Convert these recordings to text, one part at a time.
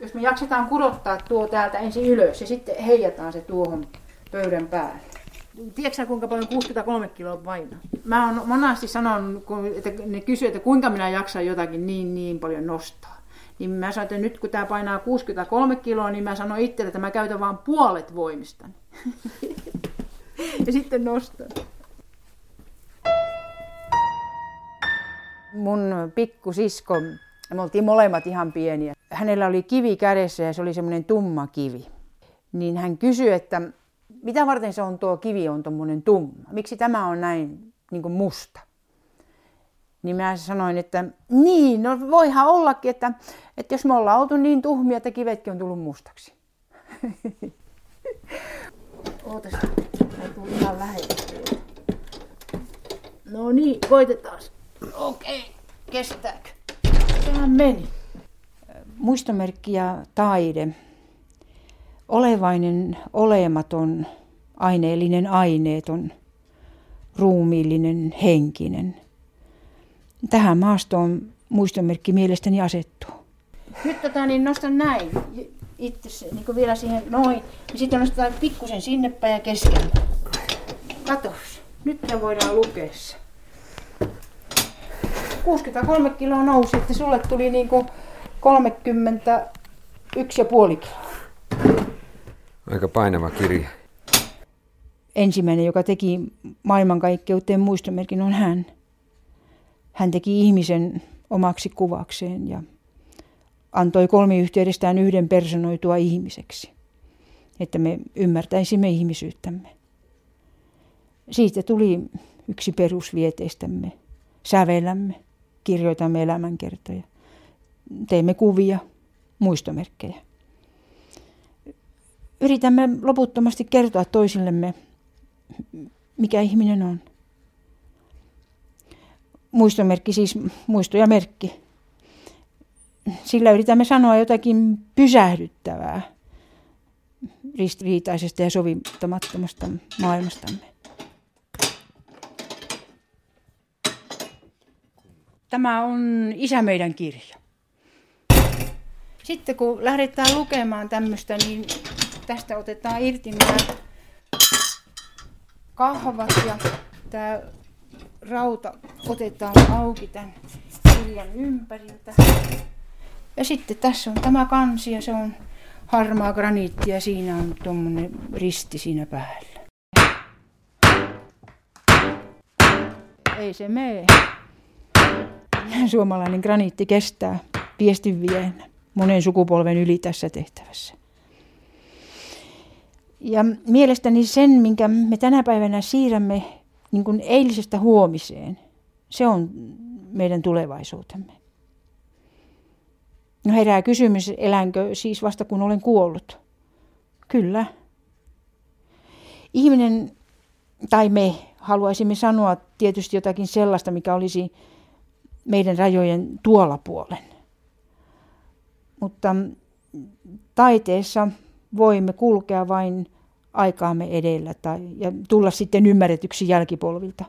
Jos me jaksetaan kurottaa tuo täältä ensin ylös ja sitten heijataan se tuohon pöydän päälle. Tiedätkö kuinka paljon 63 kiloa painaa? Mä oon monasti sanonut, että ne kysyy, että kuinka minä jaksan jotakin niin paljon nostaa. Niin mä sanoin, että nyt kun tää painaa 63 kiloa, niin mä sanon itselle, että mä käytän vaan puolet voimistani. Ja sitten nostan. Mun pikkusisko, me oltiin molemmat ihan pieniä. Hänellä oli kivi kädessä ja se oli semmoinen tumma kivi. Niin hän kysyi, että mitä varten se on tuo kivi on tommoinen tumma? Miksi tämä on näin niin kuin musta? Niin mä sanoin, että niin, no voihan ollakin, että jos me ollaan oltu niin tuhmia, että kivetkin on tullut mustaksi. Ootas, mä tulen ihan lähelle. No niin, koitetaan. Okei, kestääkö? Sehän meni. Muistomerkki ja taide. Olevainen, olematon, aineellinen, aineeton, ruumiillinen, henkinen. Tähän maastoon muistomerkki mielestäni asettuu. Nyt niin nostan näin itse niin vielä siihen noin. Ja sitten nostetaan pikkusen sinne päin ja keskelle. Katos, nyt me voidaan lukea se. 63 kiloa nousi, että sulle tuli niin kuin 31,5 kiloa. Aika painava kirja. Ensimmäinen, joka teki maailmankaikkeuteen muistomerkin, on hän. Hän teki ihmisen omaksi kuvakseen ja antoi kolmiyhteydestään yhden personoitua ihmiseksi, että me ymmärtäisimme ihmisyyttämme. Siitä tuli yksi perusvieteistämme. Sävelämme, kirjoitamme elämänkertoja, teemme kuvia, muistomerkkejä. Yritämme loputtomasti kertoa toisillemme, mikä ihminen on. Muistomerkki siis muisto ja merkki. Sillä yritämme sanoa jotakin pysähdyttävää ristiriitaisesta ja sovittamattomasta maailmastamme. Tämä on Isä meidän kirja. Sitten kun lähdetään lukemaan tämmöistä, niin tästä otetaan irti nämä kahvat ja tämä rauta otetaan auki tämän kirjan ympäriltä. Ja sitten tässä on tämä kansi ja se on harmaa graniitti ja siinä on tuommoinen risti siinä päällä. Ei se mene. Suomalainen graniitti kestää viestinviejänä monen sukupolven yli tässä tehtävässä. Ja mielestäni sen, minkä me tänä päivänä siirrämme niin kuin eilisestä huomiseen, se on meidän tulevaisuutemme. No herää kysymys, elänkö siis vasta kun olen kuollut? Kyllä. Ihminen tai me haluaisimme sanoa tietysti jotakin sellaista, mikä olisi meidän rajojen tuolla puolen. Mutta taiteessa voimme kulkea vain aikaamme edellä ja tulla sitten ymmärretyksi jälkipolvilta.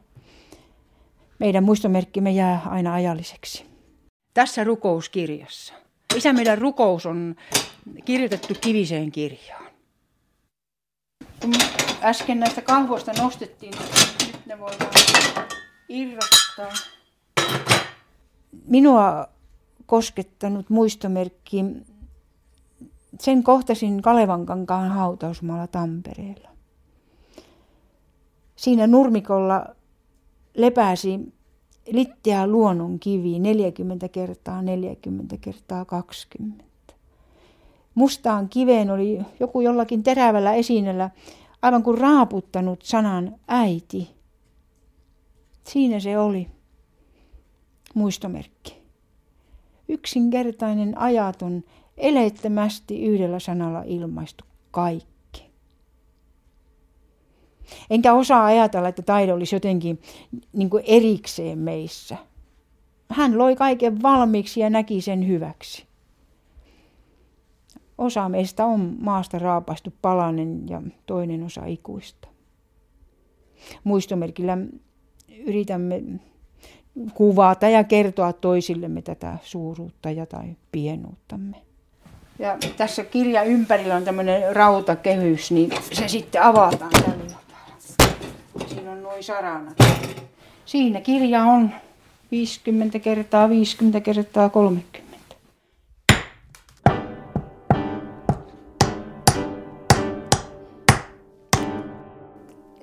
Meidän muistomerkkimme jää aina ajalliseksi. Tässä rukouskirjassa. Isä meidän rukous on kirjoitettu kiviseen kirjaan. Kun äsken näistä kahvoista nostettiin, niin nyt ne voidaan irrottaa. Minua koskettanut muistomerkki, sen kohtasin Kalevankankaan hautausmaalla Tampereella. Siinä nurmikolla lepäsi litteä luonnonkivi 40 x 40 x 20. Mustaan kiveen oli joku jollakin terävällä esineellä aivan kuin raaputtanut sanan äiti. Siinä se oli. Muistomerkki. Yksinkertainen, ajaton, eleettömästi yhdellä sanalla ilmaistu kaikki. Enkä osaa ajatella, että taide olisi jotenkin niin kuin erikseen meissä. Hän loi kaiken valmiiksi ja näki sen hyväksi. Osa meistä on maasta raapaistu palanen ja toinen osa ikuista. Muistomerkillä yritämme kuvata ja kertoa toisillemme tätä suuruutta ja tai pienuuttamme. Ja tässä kirja ympärillä on tämmöinen rautakehys, niin se sitten avataan tällä tavalla. Siinä on nuo saranat. Siinä kirja on 50 × 50 × 30.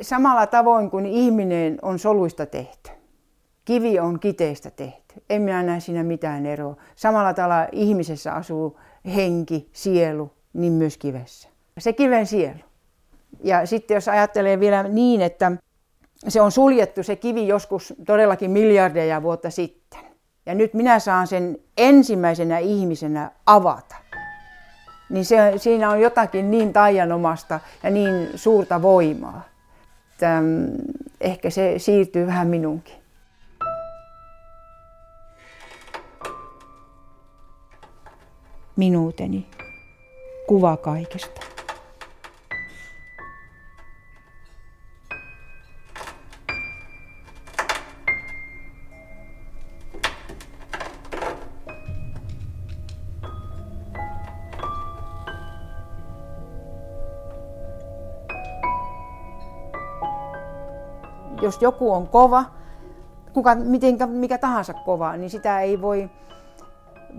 Samalla tavoin kuin ihminen on soluista tehty. Kivi on kiteistä tehty. En minä näe siinä mitään eroa. Samalla tavalla ihmisessä asuu henki, sielu, niin myös kivessä. Se kiven sielu. Ja sitten jos ajattelee vielä niin, että se on suljettu se kivi joskus todellakin miljardeja vuotta sitten. Ja nyt minä saan sen ensimmäisenä ihmisenä avata. Niin siinä on jotakin niin taianomasta ja niin suurta voimaa. Että ehkä se siirtyy vähän minunkin. Minuuteni. Kuva kaikesta. Jos joku on kova, mikä tahansa kova, niin sitä ei voi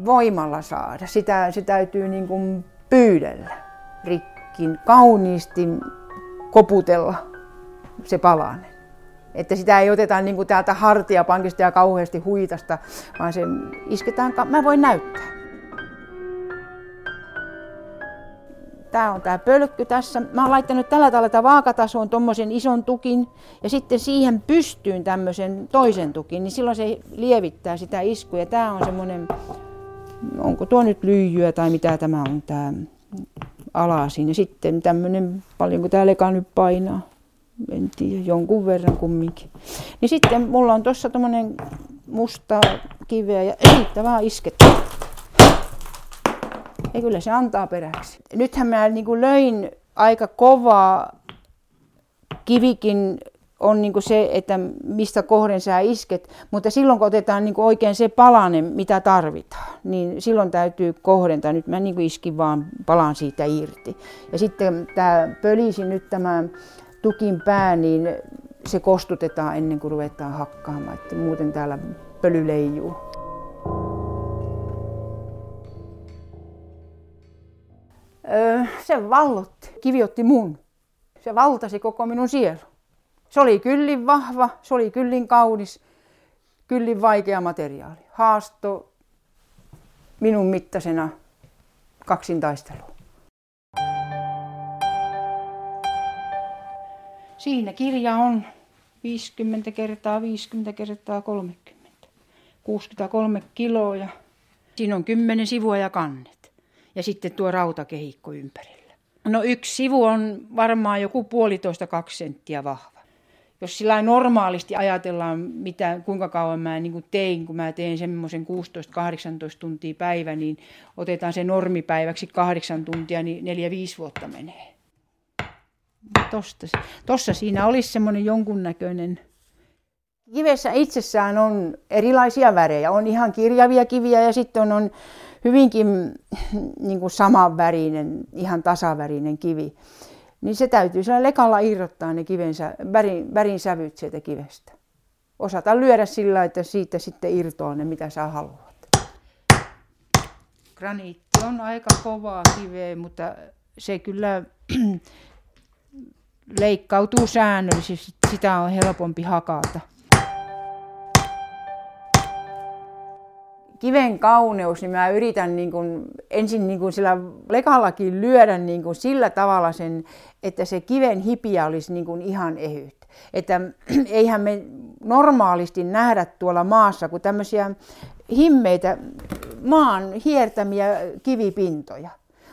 voimalla saada. Se täytyy niin kuin pyydellä rikkin, kauniisti koputella se palanen. Että sitä ei oteta niin kuin täältä hartiapankista ja kauheasti huitasta, vaan se isketään, mä voin näyttää. Tää on tää pölkky tässä. Mä oon laittanut tällä tavalla vaakatasoon tommosen ison tukin ja sitten siihen pystyyn tämmösen toisen tukin, niin silloin se lievittää sitä iskua. Ja tää on semmonen, onko tuo nyt lyijyä tai mitä tämä on tää alasin. Ja sitten tämmönen, paljonko tää leka nyt painaa, en tiedä, jonkun verran kumminkin. Niin sitten mulla on tossa tommonen musta kiveä ja siitä vaan isketään. Ja kyllä se antaa peräksi. Nythän mä niin löin aika kovaa. Kivikin on niin se, että mistä kohden sä isket. Mutta silloin kun otetaan niin oikein se palanen, mitä tarvitaan, niin silloin täytyy kohdentaa. Nyt mä niin iskin vaan palan siitä irti. Ja sitten tämä pölisi nyt tämä tukin pää, niin se kostutetaan ennen kuin ruvetaan hakkaamaan. Että muuten täällä pöly leijuu. Se vallotti. Kivi otti mun. Se valtasi koko minun sielu. Se oli kyllin vahva, se oli kyllin kaunis, kyllin vaikea materiaali. Haasto minun mittasena kaksintaistelua. Siinä kirja on 50 × 50 × 30. 63 kiloa ja siinä on 10 sivua ja kannet. Ja sitten tuo rautakehikko ympärillä. No yksi sivu on varmaan joku 1,5–2 senttiä vahva. Jos sillä normaalisti ajatellaan, kuinka kauan mä niin kuin tein, kun mä teen semmoisen 16–18 tuntia päivä, niin otetaan se normipäiväksi 8 tuntia, niin 4–5 vuotta menee. Tossa siinä olisi semmoinen jonkunnäköinen. Kivessä itsessään on erilaisia värejä. On ihan kirjavia kiviä ja sitten on hyvinkin niin kuin samanvärinen, ihan tasavärinen kivi, niin se täytyy sillä lekalla irrottaa ne värin sävyt sieltä kivestä. Osata lyödä sillä, että siitä sitten irtoaa ne, mitä sä haluat. Graniitti on aika kovaa kiveä, mutta se kyllä leikkautuu säännöllisesti. Sitä on helpompi hakata. Kiven kauneus, niin mä yritän niin kuin ensin niin kuin sillä lekallakin lyödä niin kuin sillä tavalla sen, että se kiven hipiä olisi niin kuin ihan ehyt. Että eihän me normaalisti nähdä tuolla maassa kuin tämmöisiä himmeitä maan hiertämiä kivipintoja.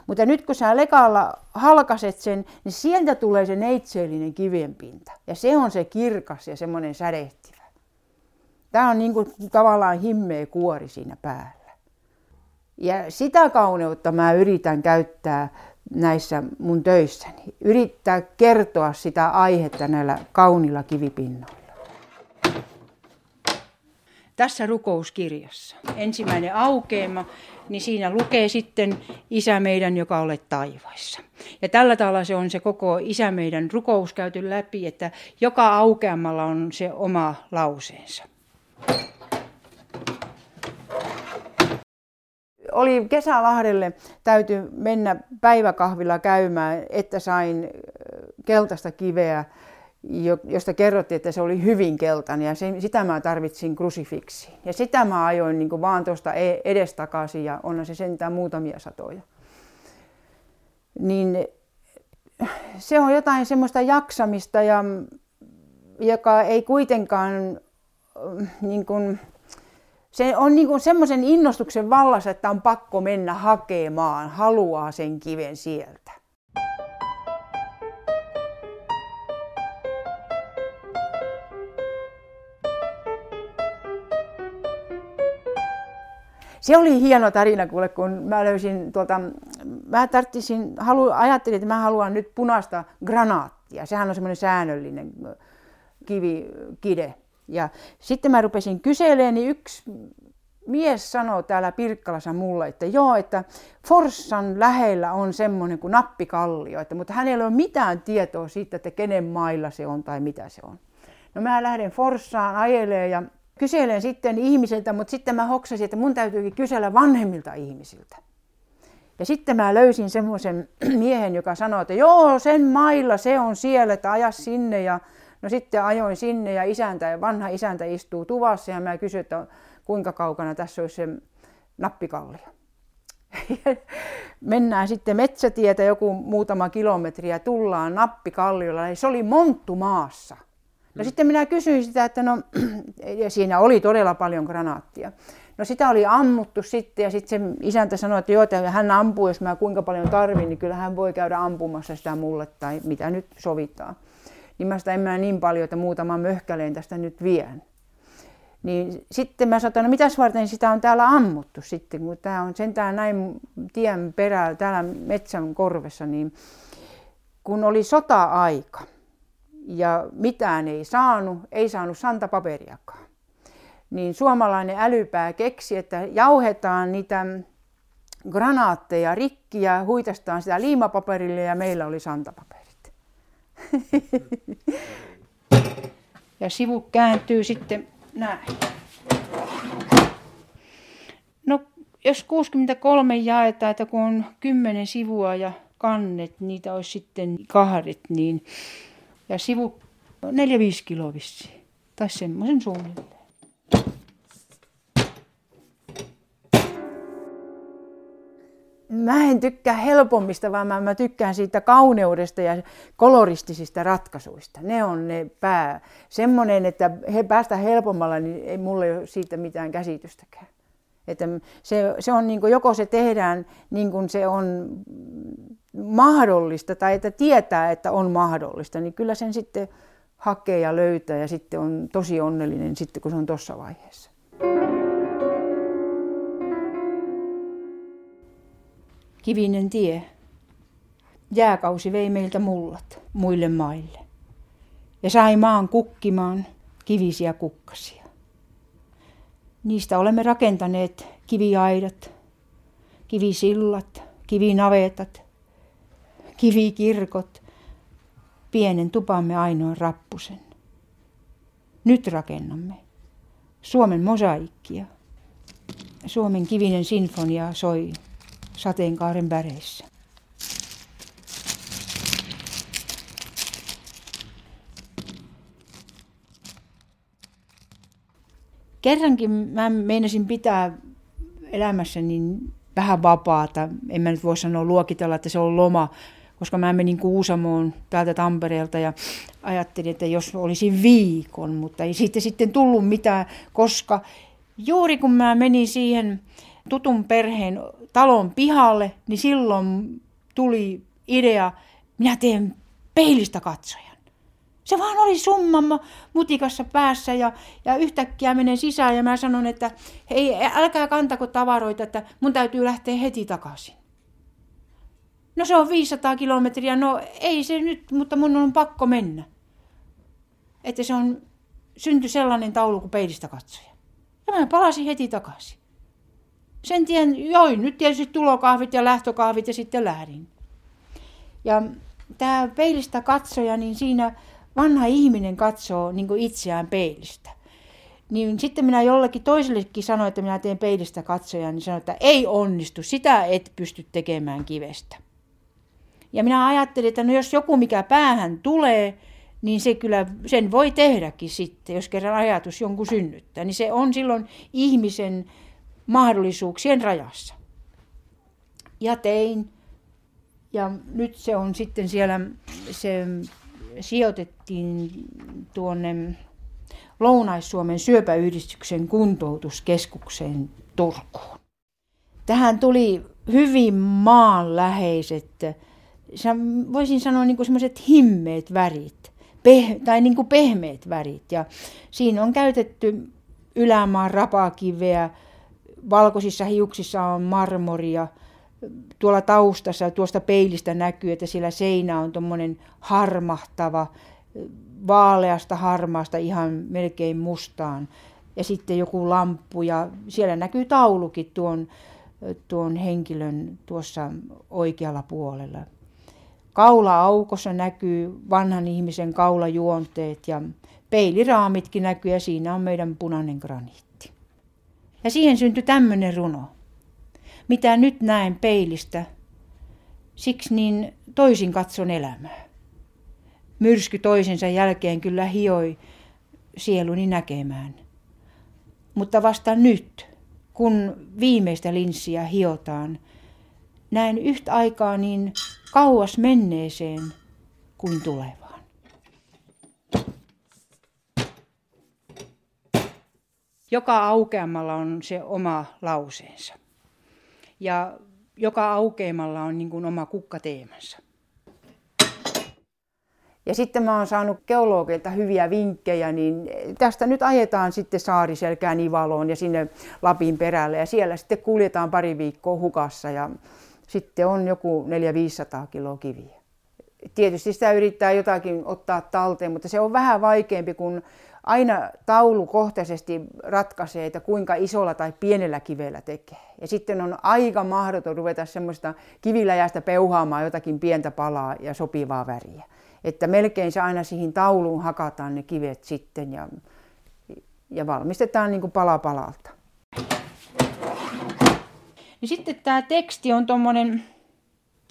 Mutta nyt kun sä lekalla halkaset sen, niin sieltä tulee se neitseellinen kivenpinta. Ja se on se kirkas ja semmoinen sädehtivä. Tämä on niin kuin tavallaan himmeä kuori siinä päällä. Ja sitä kauneutta mä yritän käyttää näissä mun töissäni. Yrittää kertoa sitä aihetta näillä kaunilla kivipinnoilla. Tässä rukouskirjassa ensimmäinen aukeama, niin siinä lukee sitten Isä meidän, joka olet taivaissa. Ja tällä tavalla se on se koko Isä meidän -rukous käyty läpi, että joka aukeamalla on se oma lauseensa. Oli Kesälahdelle, täytyi mennä päiväkahvilla käymään, että sain keltaista kiveä, josta kerrottiin, että se oli hyvin keltainen, ja sitä mä tarvitsin krusifiksi. Ja sitä mä ajoin niin kuin vaan tuosta edestakaisin, ja onhan se sentään muutamia satoja. Niin se on jotain semmoista jaksamista, ja, joka ei kuitenkaan niin kuin, se on niin kuin semmoisen innostuksen vallassa, että on pakko mennä hakemaan, haluaa sen kiven sieltä. Se oli hieno tarina kuule, kun mä löysin ajattelin, että mä haluan nyt punaista granaattia. Sehän on semmoinen säännöllinen kivikide. Ja sitten mä rupesin kyselemään, niin yksi mies sanoi täällä Pirkkalassa mulle, että joo, että Forssan lähellä on semmoinen kuin Nappikallio, että, mutta hänellä ei ole mitään tietoa siitä, että kenen mailla se on tai mitä se on. No mä lähden Forssaan ajelemaan ja kyselen sitten ihmisiltä, mutta sitten mä hoksasin, että mun täytyykin kysellä vanhemmilta ihmisiltä. Ja sitten mä löysin semmoisen miehen, joka sanoi, että joo, sen mailla se on siellä, että aja sinne. Ja no sitten ajoin sinne ja vanha isäntä istuu tuvassa ja mä kysyin, että kuinka kaukana tässä olisi se Nappikallio. Mennään sitten metsätietä joku muutama kilometriä, tullaan Nappikalliolla, ja se oli monttumaassa. No sitten minä kysyin sitä, että no, ja siinä oli todella paljon granaattia. No sitä oli ammuttu sitten ja sitten se isäntä sanoi, että joo, että hän ampuu, jos mä kuinka paljon tarvin, niin kyllä hän voi käydä ampumassa sitä mulle tai mitä nyt sovitaan. Niin mä sitä en mä niin paljon, että muutaman möhkäleen tästä nyt vien. Niin sitten mä sanoin, että no mitäs varten sitä on täällä ammuttu sitten, kun tää on sentään näin tien perällä täällä metsän korvessa, niin kun oli sota-aika. Ja mitään ei saanut santapaperiakaan. Niin suomalainen älypää keksi, että jauhetaan niitä granaatteja rikki ja huitastaan sitä liimapaperille ja meillä oli santapaperit. Ja sivu kääntyy sitten näin. No jos 63 jaetaan, että kun on 10 sivua ja kannet, niitä olisi sitten 2, niin ja sivu 4-5 kiloa vissiin, tai semmoisen suunnilleen. Mä en tykkää helpommista, vaan mä tykkään siitä kauneudesta ja koloristisista ratkaisuista. Ne on ne pää. Semmoinen, että he päästä helpommalla, niin ei mulle ole siitä mitään käsitystäkään. Että se on niin kuin, joko se tehdään niin kuin se on mahdollista tai että tietää, että on mahdollista, niin kyllä sen sitten hakee ja löytää ja sitten on tosi onnellinen sitten, kun se on tuossa vaiheessa. Kivinen tie. Jääkausi vei meiltä mullat muille maille ja sai maan kukkimaan kivisiä kukkasia. Niistä olemme rakentaneet kiviaidat, kivisillat, kivinavetat, kivikirkot, pienen tupamme ainoan rappusen. Nyt rakennamme Suomen mosaikkia. Suomen kivinen sinfonia soi sateenkaaren väreissä. Kerrankin mä meinasin pitää elämässäni vähän vapaata. En mä nyt voi sanoa luokitella, että se on loma, koska mä menin Kuusamoon täältä Tampereelta ja ajattelin, että jos olisin viikon, mutta ei siitä sitten tullut mitään, koska juuri kun mä menin siihen tutun perheen talon pihalle, niin silloin tuli idea, minä teen peilistä katsoja. Se vaan oli summa mutikassa päässä ja yhtäkkiä menen sisään ja mä sanon, että hei, älkää kantako tavaroita, että mun täytyy lähteä heti takaisin. No se on 500 kilometriä, no ei se nyt, mutta mun on pakko mennä. Että se on synty sellainen taulu kuin peilistä katsoja. Ja mä palasin heti takaisin. sen tien join nyt tietysti tulokahvit ja lähtökahvit ja sitten lähdin. Ja tämä peilistä katsoja, niin siinä vanha ihminen katsoo niin kuin itseään peilistä. Niin sitten minä jollekin toisellekin sanoin, että minä teen peilistä katsoja, niin sanoin, että ei onnistu, sitä et pysty tekemään kivestä. Ja minä ajattelin, että no jos joku mikä päähän tulee, niin se kyllä, sen voi tehdäkin sitten, jos kerran ajatus jonkun synnyttää. Niin se on silloin ihmisen mahdollisuuksien rajassa. Ja tein. Ja nyt se on sitten siellä, se sijoitettiin tuonne Lounais-Suomen syöpäyhdistyksen kuntoutuskeskukseen Turkuun. Tähän tuli hyvin maanläheiset, voisin sanoa niin kuin semmoiset himmeet värit, tai niin kuin pehmeät värit. Ja siinä on käytetty ylämaan rapakiveä, valkoisissa hiuksissa on marmoria. Tuolla taustassa tuosta peilistä näkyy, että siellä seinä on tuommoinen harmahtava, vaaleasta harmaasta ihan melkein mustaan. Ja sitten joku lamppu ja siellä näkyy taulukin tuon henkilön tuossa oikealla puolella. Kaula-aukossa näkyy vanhan ihmisen kaulajuonteet ja peiliraamitkin näkyy ja siinä on meidän punainen graniitti. Ja siihen syntyi tämmöinen runo. Mitä nyt näen peilistä, siksi niin toisin katson elämää. Myrsky toisensa jälkeen kyllä hioi sieluni näkemään. Mutta vasta nyt, kun viimeistä linssiä hiotaan, näen yhtä aikaa niin kauas menneeseen kuin tulevaan. Joka aukeamalla on se oma lauseensa. Ja joka aukeamalla on niin kuin oma kukkateemansa. Ja sitten mä oon saanut geologilta hyviä vinkkejä, niin tästä nyt ajetaan sitten Saariselkään Ivaloon ja sinne Lapin perälle. Ja siellä sitten kuljetaan pari viikkoa hukassa ja sitten on joku 400-500 kiloa kiviä. Tietysti sitä yrittää jotakin ottaa talteen, mutta se on vähän vaikeampi, kun aina taulukohtaisesti ratkaisee, että kuinka isolla tai pienellä kivellä tekee. Ja sitten on aika mahdoton ruveta semmoista kiviläjästä peuhaamaan jotakin pientä palaa ja sopivaa väriä. Että melkein se aina siihen tauluun hakataan ne kivet sitten ja valmistetaan niin kuin pala palalta. Niin sitten tämä teksti on tuommoinen,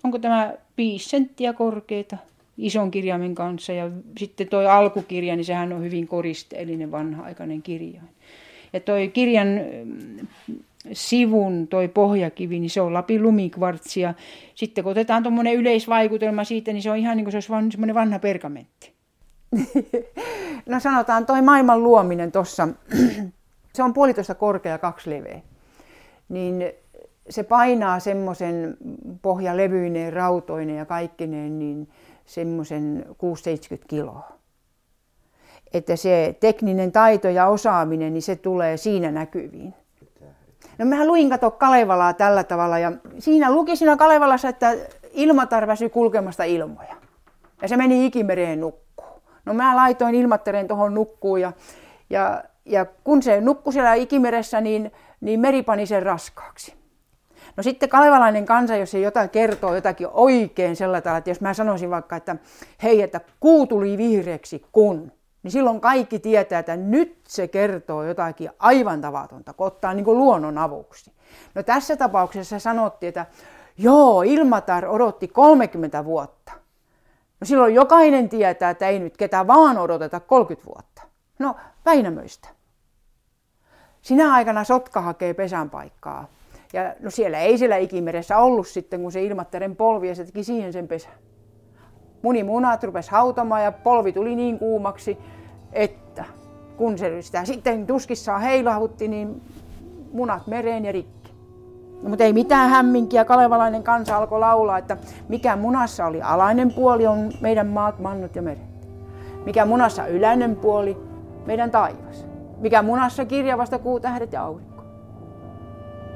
onko tämä 5 senttiä korkeita ison kirjaimen kanssa ja sitten toi alkukirja, niin sehän on hyvin koristeellinen vanha-aikainen kirjain. Ja toi kirjan sivun, toi pohjakivi, niin se on Lapin lumikvartsia. Sitten kun otetaan tuommoinen yleisvaikutelma siitä, niin se on ihan niin kuin se olisi vaan semmoinen vanha pergamentti. No sanotaan toi maailman luominen tuossa, se on 1,5 korkea ja 2 leveä. Niin se painaa semmoisen pohjalevyineen, rautoineen ja kaikkineen, niin semmoisen 6-70 kiloa. Että se tekninen taito ja osaaminen, niin se tulee siinä näkyviin. No minähän luin kato Kalevalaa tällä tavalla ja siinä Kalevalassa, että Ilmatar väsyi kulkemasta ilmoja. Ja se meni Ikimereen nukkuun. No minä laitoin Ilmataren tuohon nukkuun ja kun se nukkui siellä Ikimeressä, niin meri pani sen raskaaksi. No sitten kalevalainen kansa, jos se jotain kertoo jotakin oikein sellainen tavalla, että jos mä sanoisin vaikka, että hei, että kuu tuli vihreäksi kun, niin silloin kaikki tietää, että nyt se kertoo jotakin aivan tavatonta, kun ottaa niin kuin luonnon avuksi. No tässä tapauksessa sanottiin, että joo, Ilmatar odotti 30 vuotta. No silloin jokainen tietää, että ei nyt ketään vaan odoteta 30 vuotta. No Väinämöistä. Sinä aikana Sotka hakee pesän paikkaa. Ja no siellä ei siellä Ikimeressä ollut sitten, kun se Ilmattaren polvi ja se teki siihen sen pesän. Munimunat rupesi hautamaan ja polvi tuli niin kuumaksi, että kun se sitä sitten tuskissaan heilahutti, niin munat mereen ja rikki. No, mutta ei mitään hämminkiä, kalevalainen kansa alkoi laulaa, että mikä munassa oli alainen puoli on meidän maat, mannut ja meret. Mikä munassa yläinen puoli, meidän taivas. Mikä munassa kirjavasta kuu, tähdet ja aurinko.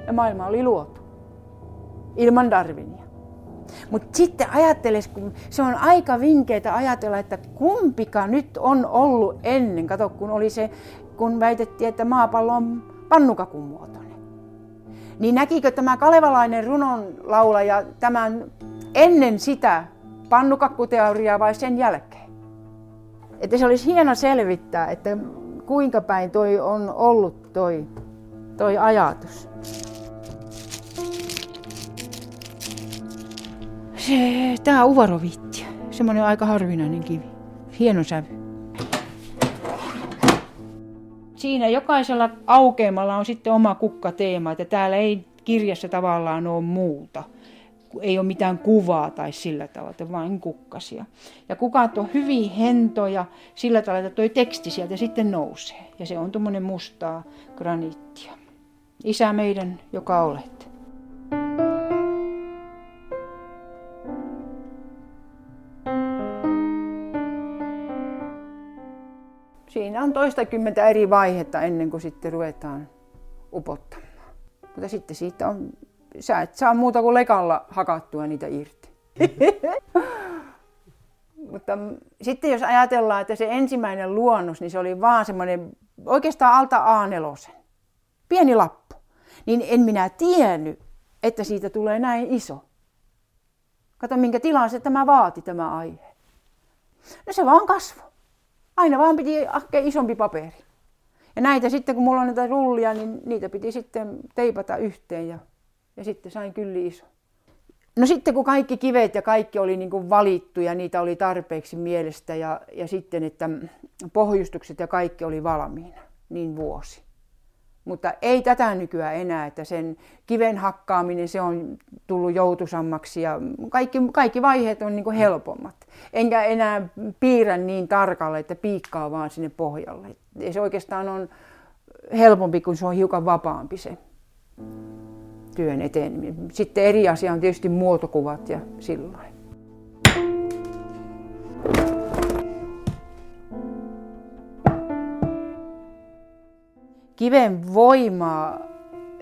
Ja maailma oli luotu, ilman Darwinia. Mutta sitten ajatteles, kun se on aika vinkeitä ajatella, että kumpika nyt on ollut ennen. Kato, kun väitettiin, että maapallo on pannukakun muotoinen. niin näkikö tämä kalevalainen runonlaulaja tämän ennen sitä pannukakkuteoriaa vai sen jälkeen? Että se olisi hieno selvittää, että kuinka päin toi on ollut toi ajatus. Tämä on uvaroviitti, semmoinen aika harvinainen kivi, hieno sävy. Siinä jokaisella aukeamalla on sitten oma kukkateema, että täällä ei kirjassa tavallaan ole muuta. Ei ole mitään kuvaa tai sillä tavalla, vain kukkasia. Ja kukat on hyvin hentoja sillä tavalla, että tuo teksti sieltä sitten nousee. Ja se on tuommoinen mustaa graniittia. Isä meidän, joka olet. Siinä on toistakymmentä eri vaihetta ennen kuin sitten ruvetaan upottamaan. Mutta sitten siitä on, sä et saa muuta kuin lekalla hakattua niitä irti. Mutta sitten jos ajatellaan, että se ensimmäinen luonnos, niin se oli vaan semmoinen oikeastaan alta A4, pieni lappu. Niin en minä tiennyt, että siitä tulee näin iso. Kato minkä tilan se tämä vaati tämä aihe. No se vaan kasvoi. Aina vaan piti hakea isompi paperi. Ja näitä sitten, kun mulla on näitä rullia, niin niitä piti sitten teipata yhteen ja sitten sain kyllä iso. No sitten kun kaikki kivet ja kaikki oli niin kuin valittu ja niitä oli tarpeeksi mielestä ja sitten, että pohjustukset ja kaikki oli valmiina, niin vuosi. Mutta ei tätä nykyään enää, että sen kiven hakkaaminen se on tullut joutuisammaksi ja kaikki vaiheet on niin kuin helpommat. Enkä enää piirrä niin tarkalle, että piikkaa vaan sinne pohjalle. Ja se oikeastaan on helpompi, kun se on hiukan vapaampi se työn eteneminen. Sitten eri asia on tietysti muotokuvat ja sillain. Kiven voima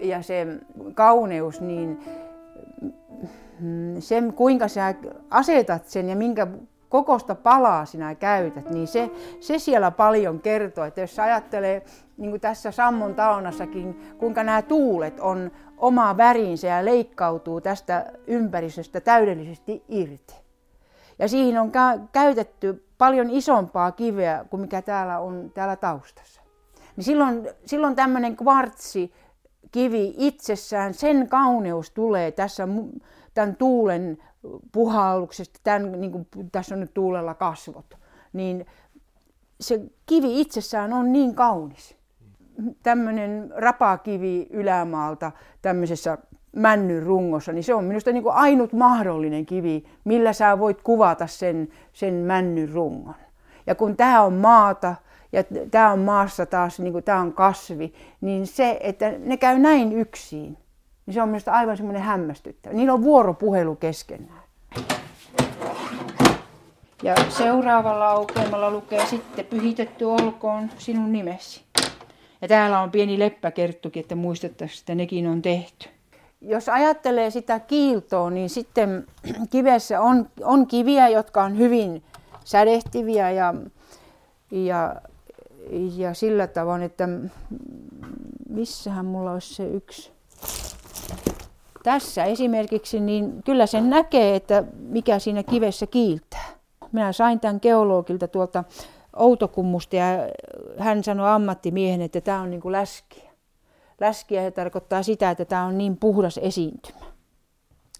ja se kauneus, niin se kuinka sinä asetat sen ja minkä kokosta palaa sinä käytät, niin se siellä paljon kertoo. Että jos ajattelee niin kuin tässä Sammon taunassakin, kuinka nämä tuulet on oma värinsä ja leikkautuu tästä ympäristöstä täydellisesti irti. Ja siihen on käytetty paljon isompaa kiveä kuin mikä täällä on täällä taustassa. Niin silloin tämmöinen kvartsikivi itsessään, sen kauneus tulee tässä tämän tuulen puhalluksesta, tämän, niin kuin tässä on nyt tuulella kasvot, niin se kivi itsessään on niin kaunis. Tämmöinen rapakivi ylämaalta tämmöisessä männyn rungossa, niin se on minusta niin kuin ainut mahdollinen kivi, millä sä voit kuvata sen männyn rungon. Ja kun tämä on maata, ja tämä on maassa taas, niin kuin tämä on kasvi, niin se, että ne käy näin yksin, niin se on minusta aivan semmoinen hämmästyttävä. Niillä on vuoropuhelu keskenään. Ja seuraavalla aukeamalla lukee sitten pyhitetty olkoon sinun nimesi. Ja täällä on pieni leppäkerttukin, että muistettaisiin, että nekin on tehty. Jos ajattelee sitä kiiltoa, niin sitten kivessä on kiviä, jotka on hyvin sädehtiviä ja sillä tavoin, että missähän mulla olisi se yksi. Tässä esimerkiksi, niin kyllä sen näkee, että mikä siinä kivessä kiiltää. Minä sain tämän geologilta tuolta Outokummusta ja hän sanoi ammattimiehen, että tämä on niin kuin läskiä. Läskiä tarkoittaa sitä, että tämä on niin puhdas esiintymä.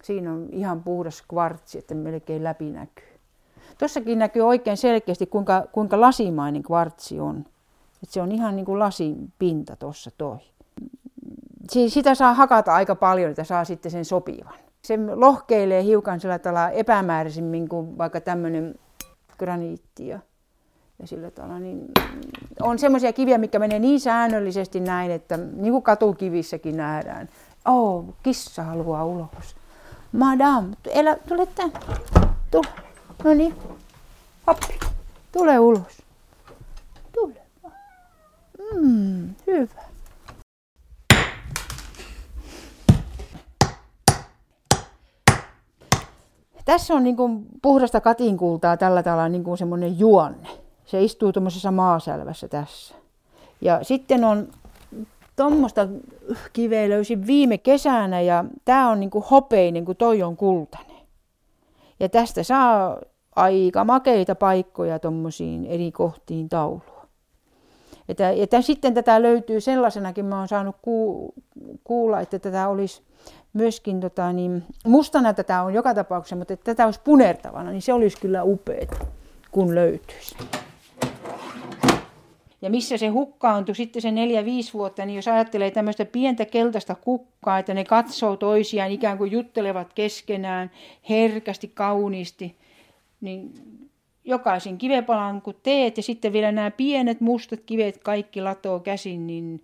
Siinä on ihan puhdas kvartsi, että melkein läpi näkyy. Tuossakin näkyy oikein selkeästi, kuinka lasimainen kvartsi on. Et se on ihan niin kuin lasin pinta tuossa toi. Sitä saa hakata aika paljon, että saa sitten sen sopivan. Se lohkeilee hiukan sillä tavalla epämääräisemmin kuin vaikka tämmöinen graniitti. Ja sillä tavalla, niin on semmoisia kiviä, mitkä menee niin säännöllisesti näin, että niin kuin katukivissäkin nähdään. Oh, kissa haluaa ulos. Madame, elä, tule tänne. Tule. No niin, hoppi, tule ulos. Tule vaan. Hyvä. Tässä on niin kuin puhdasta katinkultaa tällä tavalla niin kuin semmoinen juonne. Se istuu tuommoisessa maasälvässä tässä. Ja sitten on Tuommoista kiveä löysin viime kesänä ja tämä on niinku hopeinen, kun toi on kultainen. Ja tästä saa aika makeita paikkoja tuommoisiin eri kohtiin taulua. Ja sitten tätä löytyy sellaisenakin, mä oon saanut kuulla, että tätä olisi myöskin mustana tätä on joka tapauksessa, mutta että tätä olisi punertavana, niin se olisi kyllä upeeta, kun löytyisi. Ja missä se hukkaantui sitten se 4-5 vuotta, niin jos ajattelee tämmöistä pientä keltaista kukkaa, että ne katsoo toisiaan, ikään kuin juttelevat keskenään herkästi, kauniisti, niin jokaisen kivepalan kun teet ja sitten vielä nämä pienet mustat kivet kaikki latoo käsin, niin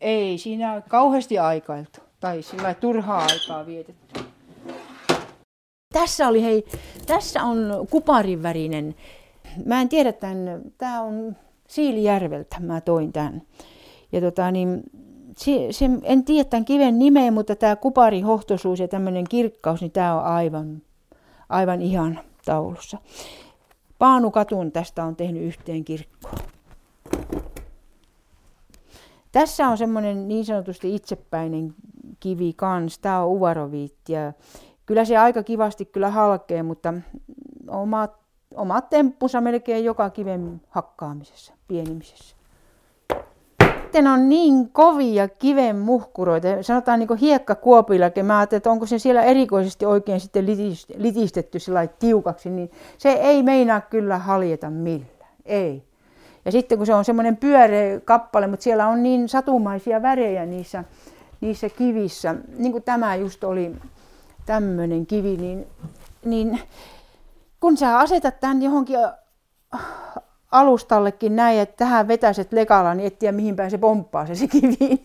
ei siinä ole kauheasti aikailtu tai sillä turhaa aikaa vietetty. Tässä oli tässä on kuparinvärinen. Mä en tiedä tämän, tää on Siilijärveltä, mä toin tämän. Ja en tiedä tämän kiven nimeä, mutta tämä kuparihohtoisuus ja tämmöinen kirkkaus, niin tämä on aivan ihana taulussa. Paanukatun tästä on tehnyt yhteen kirkkoon. Tässä on semmoinen niin sanotusti itsepäinen kivi kans, tämä on uvaroviitti. Ja kyllä se aika kivasti kyllä halkee, mutta omat temppunsa melkein joka kiven hakkaamisessa, pienimisessä. Sitten on niin kovia kiven muhkuroita, sanotaan niin kuin hiekkakuopillakin. Mä ajattelin, että onko se siellä erikoisesti oikein sitten litistetty tiukaksi, niin se ei meinaa kyllä haljeta millään, ei. Ja sitten kun se on semmoinen pyöreä kappale, mutta siellä on niin satumaisia värejä niissä kivissä, niin kuin tämä just oli tämmöinen kivi, niin kun sä asetat tämän johonkin alustallekin näin, että tähän vetäiset lekalla, niin et tiedä mihin päin se pomppaa se kivi.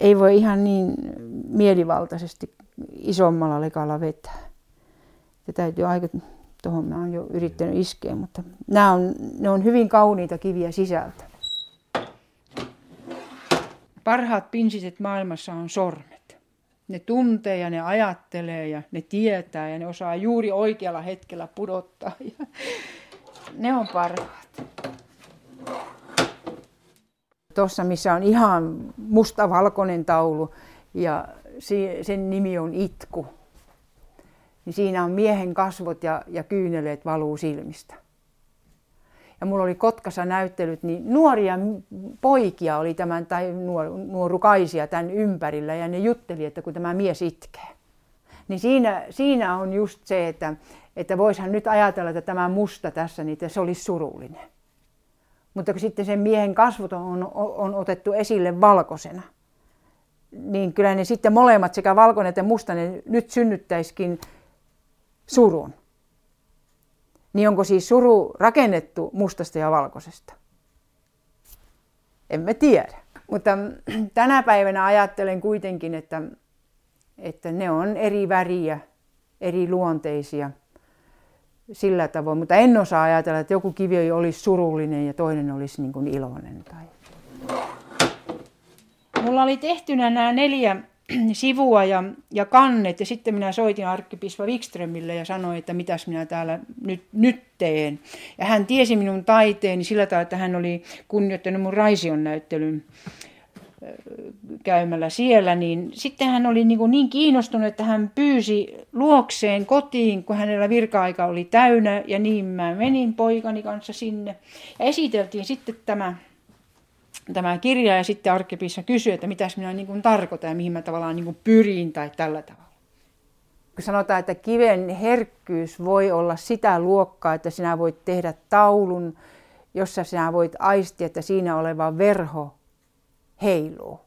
Ei voi ihan niin mielivaltaisesti isommalla lekalla vetää. Se täytyy aika, tuohon mä oon jo yrittänyt iskeä, mutta ne on hyvin kauniita kiviä sisältä. Parhaat pinsiset maailmassa on sormet. Ne tuntee ja ne ajattelee ja ne tietää ja ne osaa juuri oikealla hetkellä pudottaa. Ne on parhaat. Tuossa missä on ihan mustavalkoinen taulu ja sen nimi on Itku. Niin siinä on miehen kasvot ja kyyneleet valuu silmistä. Ja mulla oli Kotkassa näyttelyt, niin nuoria poikia oli tämän, tai nuorukaisia tämän ympärillä, ja ne jutteli, että kun tämä mies itkee. Niin siinä on just se, että voisihan nyt ajatella, että tämä musta tässä, niin se olisi surullinen. Mutta kun sitten sen miehen kasvot on otettu esille valkoisena, niin kyllä ne sitten molemmat, sekä valkoinen että musta, ne nyt synnyttäisikin surun. Niin onko siis suru rakennettu mustasta ja valkoisesta? Emme tiedä. Mutta tänä päivänä ajattelen kuitenkin, että ne on eri väriä, eri luonteisia sillä tavoin. Mutta en osaa ajatella, että joku kivi olisi surullinen ja toinen olisi niin kuin iloinen. Mulla oli tehtynä nämä 4 sivua ja kannet, ja sitten minä soitin arkkipiispa Wikströmille ja sanoin, että mitäs minä täällä nyt teen. Ja hän tiesi minun taiteeni sillä tavalla, että hän oli kunnioittanut mun Raision näyttelyn käymällä siellä. Niin sitten hän oli niin kiinnostunut, että hän pyysi luokseen kotiin, kun hänellä virka-aika oli täynnä, ja niin mä menin poikani kanssa sinne. Ja esiteltiin sitten tämä kirja, ja sitten arkkipiispa kysyi, että mitäs minä tarkoitan ja mihin mä tavallaan pyrin tai tällä tavalla. Kun sanotaan, että kiven herkkyys voi olla sitä luokkaa, että sinä voit tehdä taulun, jossa sinä voit aistia, että siinä oleva verho heiluu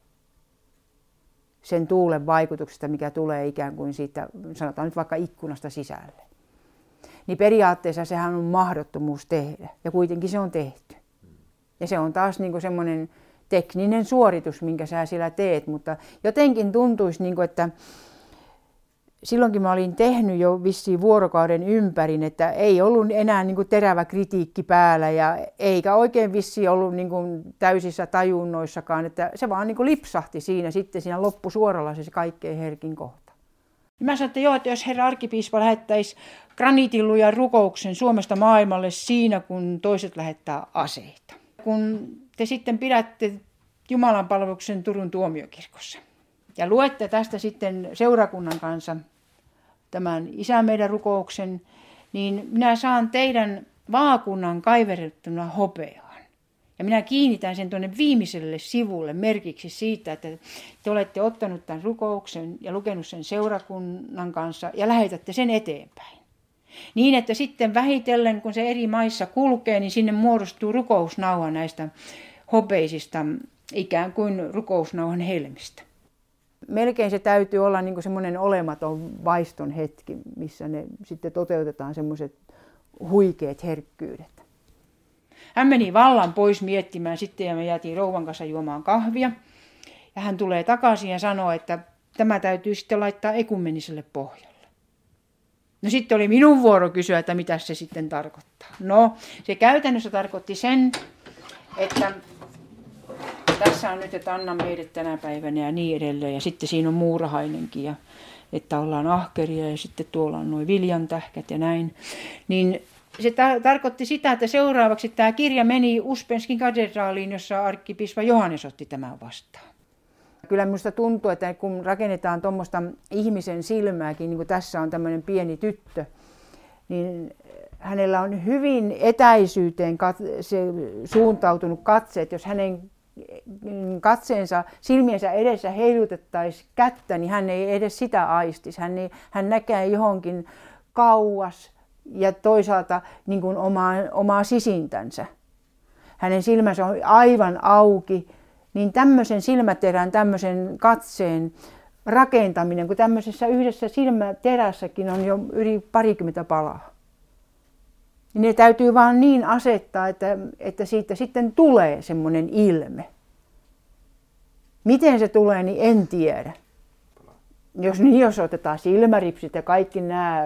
sen tuulen vaikutuksesta, mikä tulee ikään kuin siitä, sanotaan nyt vaikka ikkunasta sisälle. Niin periaatteessa sehän on mahdottomuus tehdä, ja kuitenkin se on tehty. Ja se on taas semmoinen tekninen suoritus, minkä sä siellä teet, mutta jotenkin tuntuisi, että silloinkin mä olin tehnyt jo vissiin vuorokauden ympärin, että ei ollut enää terävä kritiikki päällä ja eikä oikein vissiin ollut täysissä tajunnoissakaan, että se vaan lipsahti siinä loppusuoralla se kaikkein herkin kohta. Mä sanoin, että joo, että jos herra arkkipiispa lähettäisi graniitinlujan rukouksen Suomesta maailmalle siinä, kun toiset lähettää aseita. Kun te sitten pidätte Jumalanpalveluksen Turun tuomiokirkossa. Ja luette tästä sitten seurakunnan kanssa tämän Isän meidän rukouksen, niin minä saan teidän vaakunnan kaiverrettuna hopeaan. Ja minä kiinnitän sen tuonne viimeiselle sivulle merkiksi siitä, että te olette ottanut tämän rukouksen ja lukenut sen seurakunnan kanssa ja lähetätte sen eteenpäin. Niin, että sitten vähitellen, kun se eri maissa kulkee, niin sinne muodostuu rukousnauha näistä hopeisista, ikään kuin rukousnauhan helmistä. Melkein se täytyy olla niin kuin semmoinen olematon vaiston hetki, missä ne sitten toteutetaan semmoiset huikeat herkkyydet. Hän meni vallan pois miettimään sitten ja me jäätiin rouvan kanssa juomaan kahvia. Ja hän tulee takaisin ja sanoo, että tämä täytyy sitten laittaa ekumeniselle pohjalle. No sitten oli minun vuoro kysyä, että mitä se sitten tarkoittaa. No, se käytännössä tarkoitti sen, että tässä on nyt, että anna meidät tänä päivänä ja niin edelleen. Ja sitten siinä on muurahainenkin ja että ollaan ahkeria ja sitten tuolla on nuo viljantähkät ja näin. Niin se tarkoitti sitä, että seuraavaksi tämä kirja meni Uspenskin katedraaliin, jossa arkkipiispa Johannes otti tämän vastaan. Kyllä minusta tuntuu, että kun rakennetaan tuommoista ihmisen silmääkin, niin kuin tässä on tämmöinen pieni tyttö, niin hänellä on hyvin etäisyyteen suuntautunut katseet, jos hänen katseensa, silmiensä edessä heilutettaisiin kättä, niin hän ei edes sitä aistisi. Hän näkee johonkin kauas ja toisaalta niin kuin omaa sisintänsä. Hänen silmänsä on aivan auki. Niin tämmöisen silmäterän, tämmöisen katseen rakentaminen, kun tämmöisessä yhdessä silmäterässäkin on jo yli 20 palaa. Ne täytyy vaan niin asettaa, että siitä sitten tulee semmoinen ilme. Miten se tulee, niin en tiedä. Jos otetaan silmäripsit ja kaikki nämä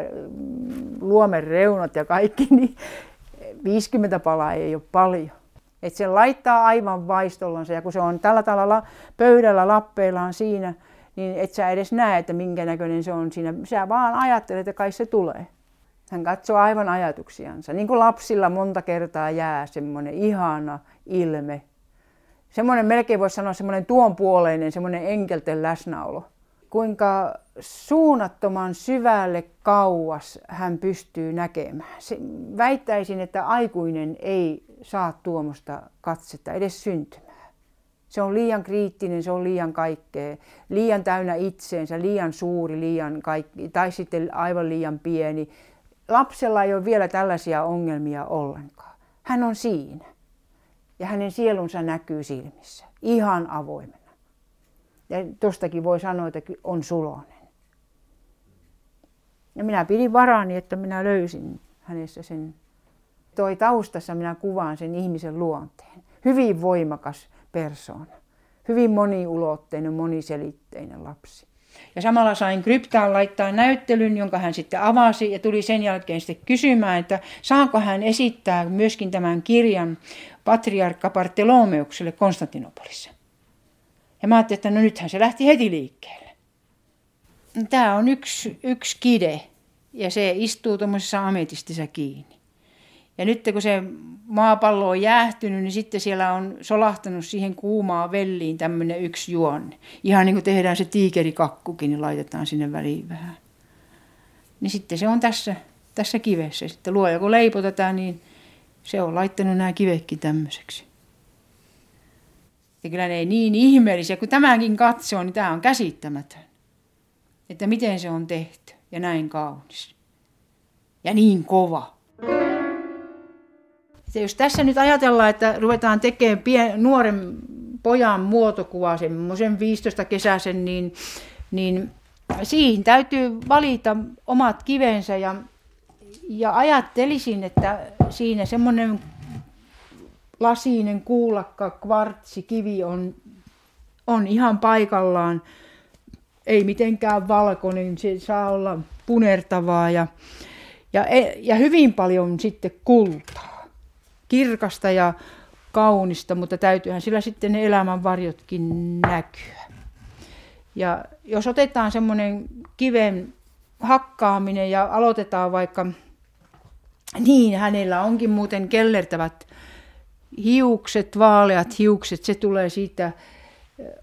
luomen reunat ja kaikki, niin 50 palaa ei ole paljon. Että se laittaa aivan vaistollansa ja kun se on tällä tavalla pöydällä lappeillaan siinä, niin et sä edes näe, että minkä näköinen se on siinä. Sä vaan ajattelet, että kai se tulee. Hän katsoo aivan ajatuksiansa. Niin kuin lapsilla monta kertaa jää semmoinen ihana ilme. Semmoinen melkein voisi sanoa semmoinen tuonpuoleinen, semmoinen enkelten läsnäolo. Kuinka suunnattoman syvälle kauas hän pystyy näkemään. Väittäisin, että aikuinen ei saa tuommoista katsetta edes syntymään. Se on liian kriittinen, se on liian kaikkea, liian täynnä itseensä, liian suuri, liian kaikki, tai sitten aivan liian pieni. Lapsella ei ole vielä tällaisia ongelmia ollenkaan. Hän on siinä ja hänen sielunsa näkyy silmissä ihan avoimena. Ja tuostakin voi sanoa, että on suloinen. Ja minä pidin varani, että minä löysin hänessä sen. Toi taustassa minä kuvaan sen ihmisen luonteen. Hyvin voimakas persoona. Hyvin moniulotteinen, moniselitteinen lapsi. Ja samalla sain kryptaan laittaa näyttelyn, jonka hän sitten avasi ja tuli sen jälkeen sitten kysymään, että saako hän esittää myöskin tämän kirjan patriarkka Bartolomeukselle Konstantinopolissa. Ja mä ajattelin, että no nythän se lähti heti liikkeelle. Tämä on yksi kide ja se istuu tuommoisessa ametistissa kiinni. Ja nyt kun se maapallo on jäähtynyt, niin sitten siellä on solahtanut siihen kuumaan velliin tämmöinen yksi juonne. Ihan niin kuin tehdään se tiikerikakkukin, niin laitetaan sinne väliin vähän. Niin sitten se on tässä kivessä. Sitten luoja kun leipotetaan, niin se on laittanut nämä kivetkin tämmöiseksi. Ja kyllä ne ei niin ihmeellisiä, kun tämänkin katsoo, niin tämä on käsittämätön. Että miten se on tehty ja näin kaunis. Ja niin kova. Että jos tässä nyt ajatellaan, että ruvetaan tekemään nuoren pojan muotokuvaa, semmoisen 15 kesäisen, niin siihen täytyy valita omat kivensä. Ja ajattelisin, että siinä semmoinen lasinen kuulakka kvartsikivi on ihan paikallaan, ei mitenkään valkoinen, se saa olla punertavaa ja hyvin paljon sitten kultaa, kirkasta ja kaunista, mutta täytyyhän sillä sitten ne elämän varjotkin näkyä. Ja jos otetaan semmoinen kiven hakkaaminen ja aloitetaan vaikka, niin hänellä onkin muuten kellertävät hiukset, vaaleat hiukset, se tulee siitä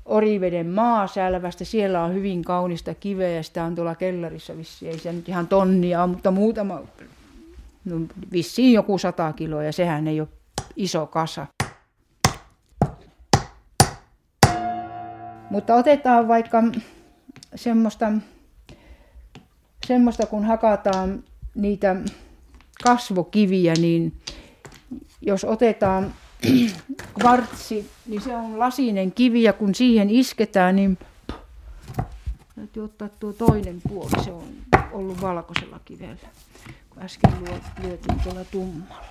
Oriveden maasälvästä. Siellä on hyvin kaunista kiveä ja sitä on tuolla kellarissa vissiin. Ei se nyt ihan tonnia, mutta muutama, no vissiin joku 100 kiloa ja sehän ei ole iso kasa. Mutta otetaan vaikka semmoista, kun hakataan niitä kasvokiviä, niin jos otetaan kvartsi, niin se on lasinen kivi ja kun siihen isketään, niin täytyy ottaa tuo toinen puoli, se on ollut valkoisella kivellä, kun äsken lyötiin tuolla tummalla.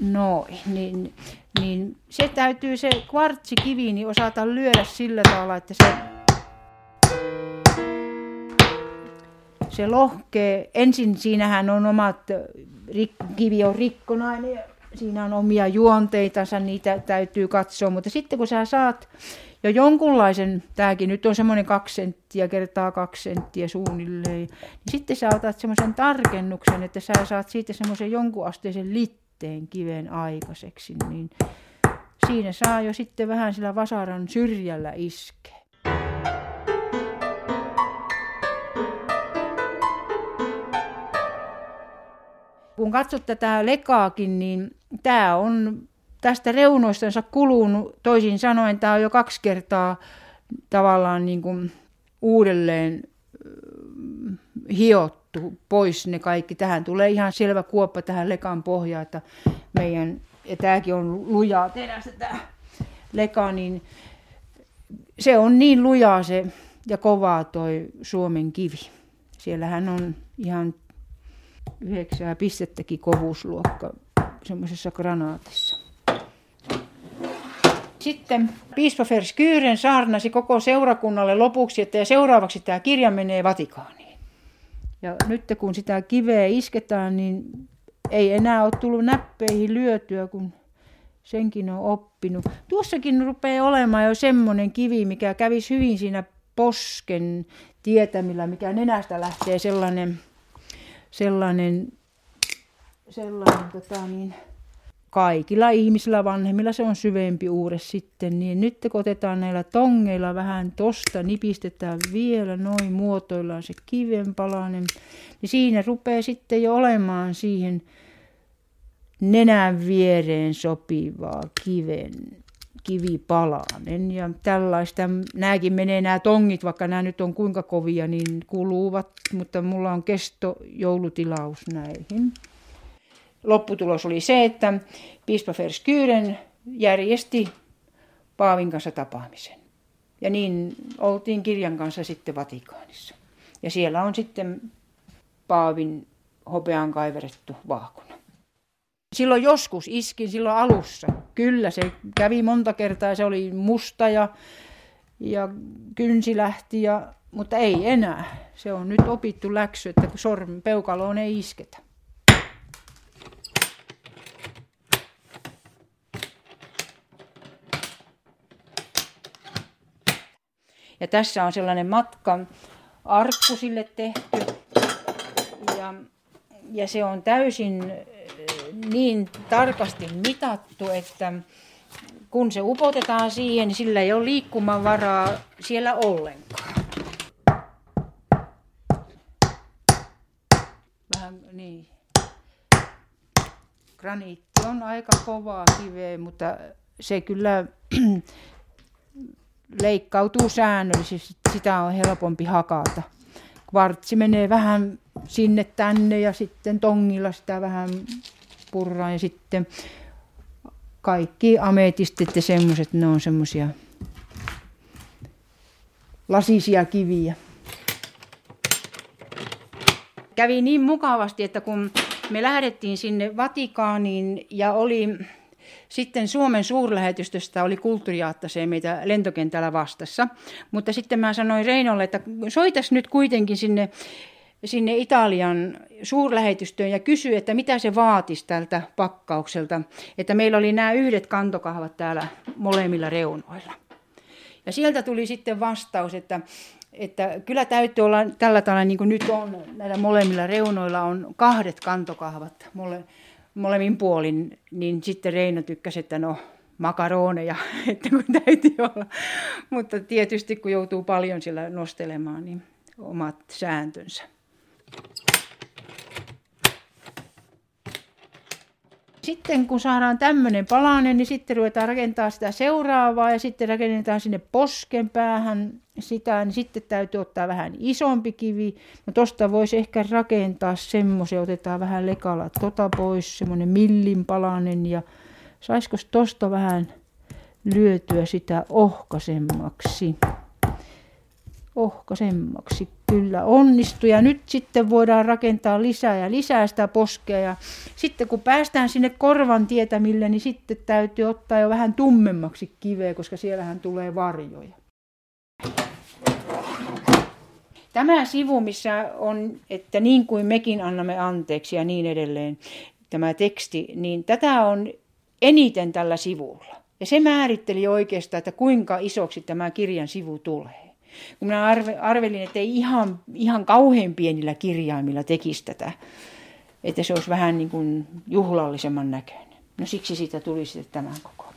Noin, niin se täytyy se kvartsikivi niin osata lyödä sillä tavalla, että se lohkee. Ensin siinähän on omat, kivi on rikkonainen ja siinä on omia juonteitansa, niitä täytyy katsoa. Mutta sitten kun sä saat jo jonkunlaisen, tämäkin nyt on semmoinen 2 senttiä x 2 senttiä suunnilleen, niin sitten sä otat semmoisen tarkennuksen, että sä saat siitä semmoisen jonkunasteisen litteen kiven aikaiseksi. Niin siinä saa jo sitten vähän sillä vasaran syrjällä iskeä. Kun katsot tätä lekaakin, niin tämä on tästä reunoistansa kulunut. Toisin sanoen tämä on jo 2 kertaa tavallaan niin kuin uudelleen hiottu pois ne kaikki. Tähän tulee ihan selvä kuoppa tähän lekan pohjaan, että tämäkin on lujaa terästä tämä leka, niin se on niin lujaa se ja kovaa toi Suomen kivi. Siellähän on ihan 9 pistettäkin kovuusluokka semmoisessa granaatissa. Sitten piispa Verschuren saarnasi koko seurakunnalle lopuksi, että seuraavaksi tämä kirja menee Vatikaaniin. Ja nyt kun sitä kiveä isketään, niin ei enää ole tullut näppeihin lyötyä, kun senkin on oppinut. Tuossakin rupeaa olemaan jo semmoinen kivi, mikä kävisi hyvin siinä posken tietämillä, mikä nenästä lähtee sellainen kaikilla ihmisillä vanhemmilla se on syvempi uure sitten, niin nyt kun otetaan näillä tongeilla vähän tosta, nipistetään vielä noin, muotoillaan se kivenpalanen, niin siinä rupeaa sitten jo olemaan siihen nenän viereen sopivaa kivipalanen ja tällaista. Nämäkin menee nämä tongit, vaikka nämä nyt on kuinka kovia, niin kuluvat, mutta mulla on kestojoulutilaus näihin. Lopputulos oli se, että piispa Verschuren järjesti paavin kanssa tapaamisen. Ja niin oltiin kirjan kanssa sitten Vatikaanissa. Ja siellä on sitten paavin hopeaan kaiverettu vaakuna. Silloin joskus iskin, silloin alussa. Kyllä, se kävi monta kertaa, se oli musta ja kynsi lähti, mutta ei enää. Se on nyt opittu läksy, että kun peukaloon ei isketä. Ja tässä on sellainen matkan arkku sille tehty. Ja se on täysin niin tarkasti mitattu, että kun se upotetaan siihen, niin sillä ei ole liikkumavaraa siellä ollenkaan. Vähän niin. Graniitti on aika kovaa kiveä, mutta se kyllä leikkautuu säännöllisesti. Sitä on helpompi hakata. Kvartsi menee vähän sinne tänne ja sitten tongilla sitä vähän purraan ja sitten kaikki ametistit ja semmoiset, ne on semmoisia lasisia kiviä. Kävi niin mukavasti, että kun me lähdettiin sinne Vatikaaniin ja oli sitten Suomen suurlähetystöstä oli kulttuuriaattaseen meitä lentokentällä vastassa, mutta sitten mä sanoin Reinolle, että soitas nyt kuitenkin sinne Italian suurlähetystöön ja kysyi, että mitä se vaatisi tältä pakkaukselta. Että meillä oli nämä yhdet kantokahvat täällä molemmilla reunoilla. Ja sieltä tuli sitten vastaus, että kyllä täytyy olla tällä tavalla, niin kuin nyt on, näillä molemmilla reunoilla on 2 kantokahvat molemmin puolin. Niin sitten Reino tykkäsi, että no makaroneja, että kun täytyy olla. Mutta tietysti kun joutuu paljon sillä nostelemaan, niin omat sääntönsä. Sitten kun saadaan tämmöinen palanen, niin sitten ruvetaan rakentaa sitä seuraavaa ja sitten rakennetaan sinne posken päähän sitä, niin sitten täytyy ottaa vähän isompi kivi. No tosta voisi ehkä rakentaa semmoisen, otetaan vähän lekalla tota pois, semmoinen millin palanen ja saisiko tosta vähän lyötyä sitä ohkaisemmaksi. Ohkaisemmaksi kyllä onnistui ja nyt sitten voidaan rakentaa lisää ja lisää sitä poskea ja sitten kun päästään sinne korvan tietämille, niin sitten täytyy ottaa jo vähän tummemmaksi kiveä, koska siellähän tulee varjoja. Tämä sivu, missä on, että niin kuin mekin annamme anteeksi ja niin edelleen, tämä teksti, niin tätä on eniten tällä sivulla. Ja se määritteli oikeastaan, että kuinka isoksi tämä kirjan sivu tulee. Kun minä arvelin, että ei ihan kauhean pienillä kirjaimilla tekisi tätä, että se olisi vähän niin kuin juhlallisemman näköinen. No siksi siitä tuli sitten tämän kokoinen.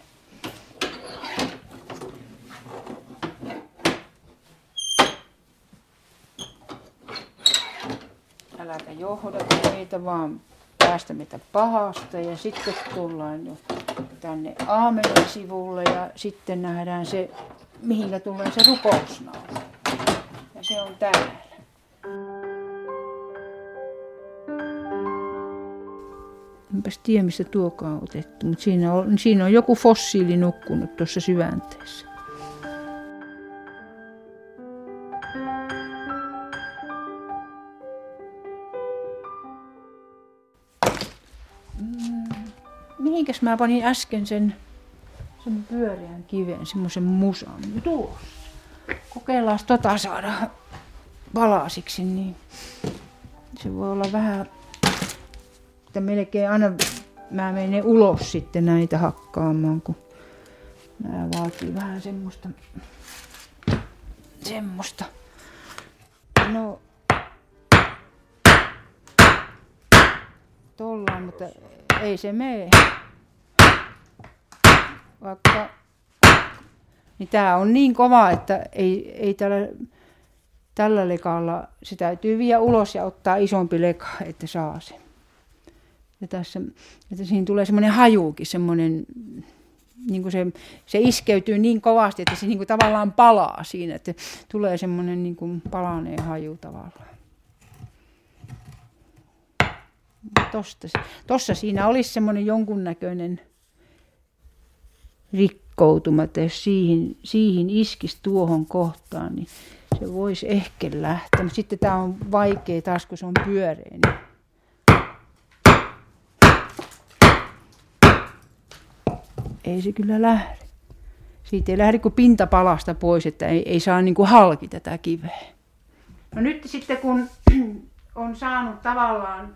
Äläkä johdata meitä, vaan päästä meitä pahasta ja sitten tullaan jo tänne aamensivulle ja sitten nähdään se, mihinkä tulee se rukousnaula. Ja se on täällä. Enpäs tiedä, mistä tuokaan on otettu, mutta siinä on joku fossiili nukkunut tuossa syvänteessä. Mihinkäs mä panin äsken sen pyöreän kiveen, semmoisen musan. Tuossa. Kokeillaan tota saada palasiksi, niin se voi olla vähän, että melkein aina mä menen ulos sitten näitä hakkaamaan, kun nää vaatii vähän semmoista. No, tollaan, mutta ei se mene. Vaikka niin tämä on niin kova, että ei tällä lekalla, se täytyy viedä ulos ja ottaa isompi leka, että saa se. Ja tässä, että siinä tulee semmoinen hajuukin, semmoinen, niin kuin se iskeytyy niin kovasti, että se niin kuin tavallaan palaa siinä, että tulee semmoinen niin kuin palaneen haju tavallaan. Tossa siinä olisi semmoinen jonkunnäköinen rikkoutuma, että jos siihen iskisi tuohon kohtaan, niin se voisi ehkä lähteä. Mutta sitten tämä on vaikea taas, kun se on pyöreä. Ei se kyllä lähde. Siitä ei lähde kuin pintapalasta pois, että ei saa niin kuin halki tätä kiveä. No nyt sitten kun on saanut tavallaan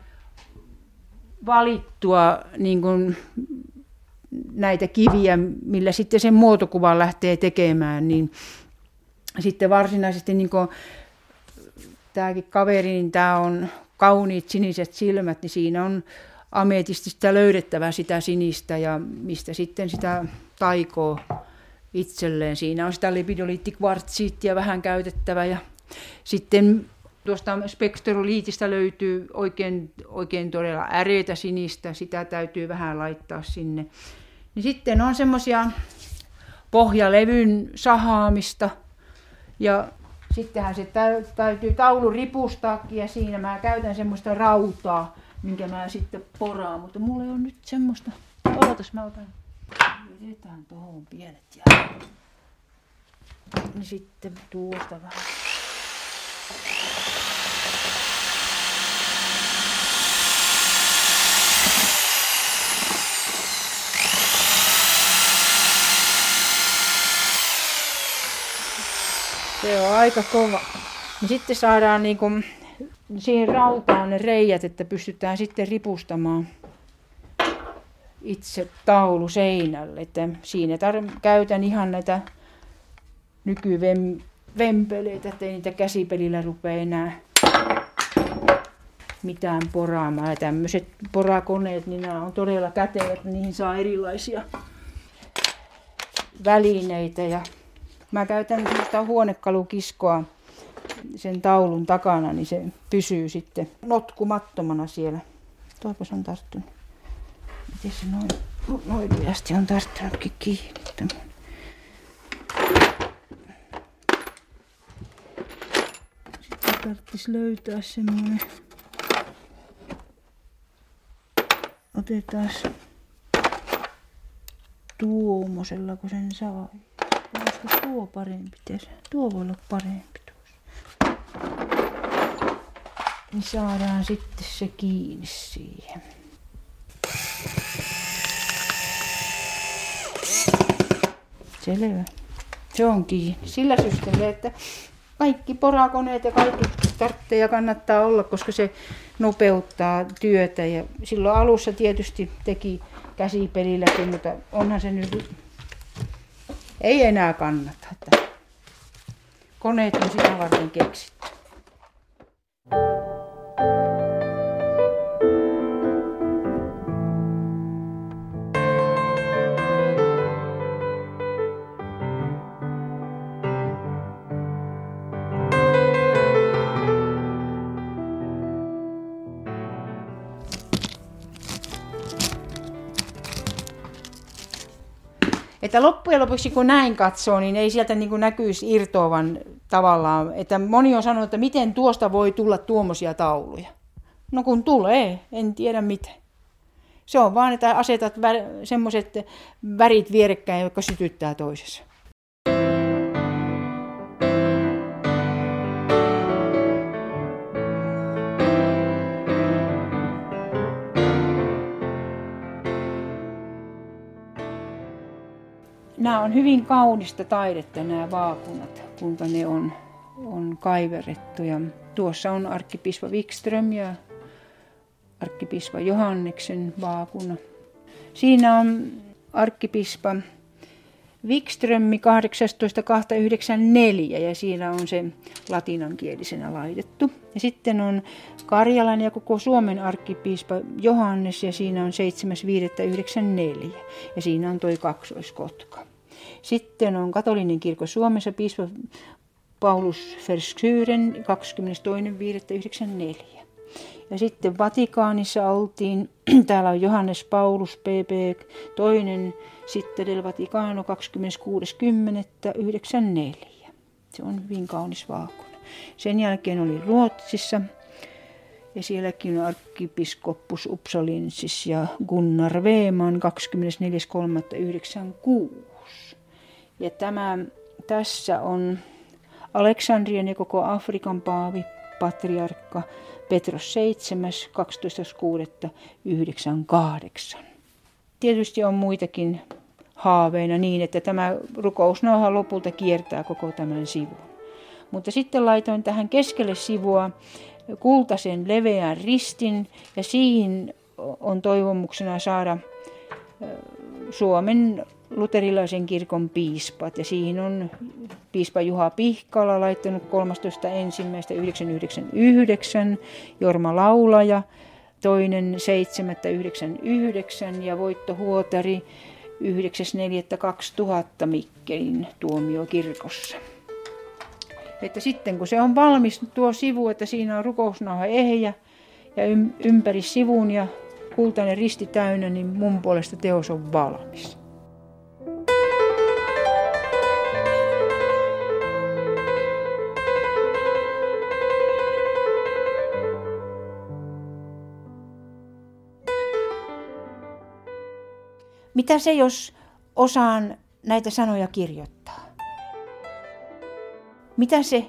valittua niin kuin näitä kiviä, millä sitten sen muotokuvan lähtee tekemään, niin sitten varsinaisesti niin kuin tämäkin kaveri, niin tämä on kauniit siniset silmät, niin siinä on ametistista löydettävä sitä sinistä ja mistä sitten sitä taikoo itselleen. Siinä on sitä libidoliittikvartsiittia vähän käytettävä ja sitten tuosta spektroliitista löytyy oikein todella äreitä sinistä, sitä täytyy vähän laittaa sinne. Niin sitten on semmoisia pohjalevyn sahaamista ja sittenhän se täytyy taulu ripustaakin ja siinä mä käytän semmoista rautaa, minkä mä sitten poraan. Mutta mulla ei ole nyt semmoista. Ootas, mä otan. Vedetään tuohon pienet ja niin sitten tuosta vähän. Se on aika kova. Ja sitten saadaan niin kuin siihen rautaan ne reijät, että pystytään sitten ripustamaan itse taulu seinälle. Että siinä käytän ihan näitä nykyvempeleitä, ettei niitä käsipelillä rupea enää mitään poraamaan. Ja tämmöiset porakoneet, niin nämä on todella kätevät, niihin saa erilaisia välineitä ja mä käytän semmoista huonekalukiskoa sen taulun takana, niin se pysyy sitten notkumattomana siellä. Toipas on tarttunut. Miten se noin ylästi on tarttunutkin kiinnittämään. Sitten tarvitsisi löytää semmoinen. Otetaan tuommoisella, kun sen saa. Olisiko tuo parempi tehdä? Tuo voi olla parempi tuossa. Niin saadaan sitten se kiinni siihen. Selvä. Se on kiinni. Sillä systeemillä, että kaikki porakoneet ja kaikki tartteja kannattaa olla, koska se nopeuttaa työtä. Ja silloin alussa tietysti teki käsipelilläkin, mutta onhan se nyt... Ei enää kannata. Koneet on sitä varten keksitty. Että loppujen lopuksi kun näin katsoo, niin ei sieltä niin kuin näkyisi irtoavan tavallaan. Että moni on sanonut, että miten tuosta voi tulla tuommoisia tauluja. No kun tulee, en tiedä miten. Se on vaan, että asetat semmoiset värit vierekkäin, jotka sytyttää toisessa. Nämä on hyvin kaunista taidetta, nämä vaakunat, kuinka ne on kaiverrettu. Ja tuossa on arkkipiispa Wikström ja arkkipiispa Johanneksen vaakuna. Siinä on arkkipiispa Wikström 18.2.94 ja siinä on se latinankielisenä laitettu. Ja sitten on Karjalan ja koko Suomen arkkipiispa Johannes ja siinä on 7.5.94 ja siinä on toi kaksoiskotka. Sitten on katolinen kirkko Suomessa piispa Paulus Verschuren 22.5.94. Ja sitten Vatikaanissa oltiin, täällä on Johannes Paulus PP toinen, sitten del Vaticano 26.10.94. Se on hyvin kaunis vaakuna. Sen jälkeen oli Ruotsissa ja sielläkin on arkkipiskoppus Uppsalinsis ja Gunnar Weman 24.3.96. Ja tässä on Aleksandrian ja koko Afrikan paavi, patriarkka Petros 7. 12.6.98. Tietysti on muitakin haaveina niin, että tämä rukousnauha lopulta kiertää koko tämän sivun. Mutta sitten laitoin tähän keskelle sivua kultaisen leveän ristin ja siihen on toivomuksena saada Suomen luterilaisen kirkon piispat ja siihen on piispa Juha Pihkala laittanut 13.1.1999, Jorma Laulaja 2.7.99 ja Voitto Huotari 9.4.2000 Mikkelin tuomiokirkossa. Että sitten kun se on valmis tuo sivu, että siinä on rukousnauha ehjä ja ympäri sivun ja kultainen risti täynnä, niin mun puolesta teos on valmis. Mitä se, jos osaan näitä sanoja kirjoittaa? Mitä se,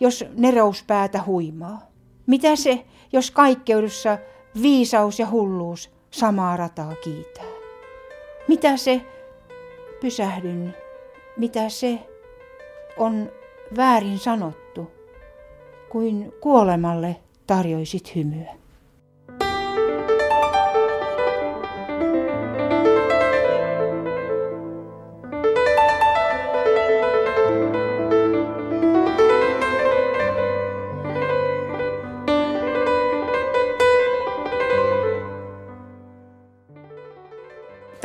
jos nerous päätä huimaa? Mitä se, jos kaikkeudessa viisaus ja hulluus samaa rataa kiitää? Mitä se, pysähdyn, mitä se on väärin sanottu, kuin kuolemalle tarjoisit hymyä?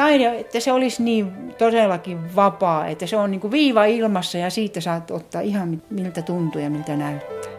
taide, että se olisi niin todellakin vapaa, että se on niin kuin viiva ilmassa ja siitä saat ottaa ihan miltä tuntuu ja miltä näyttää.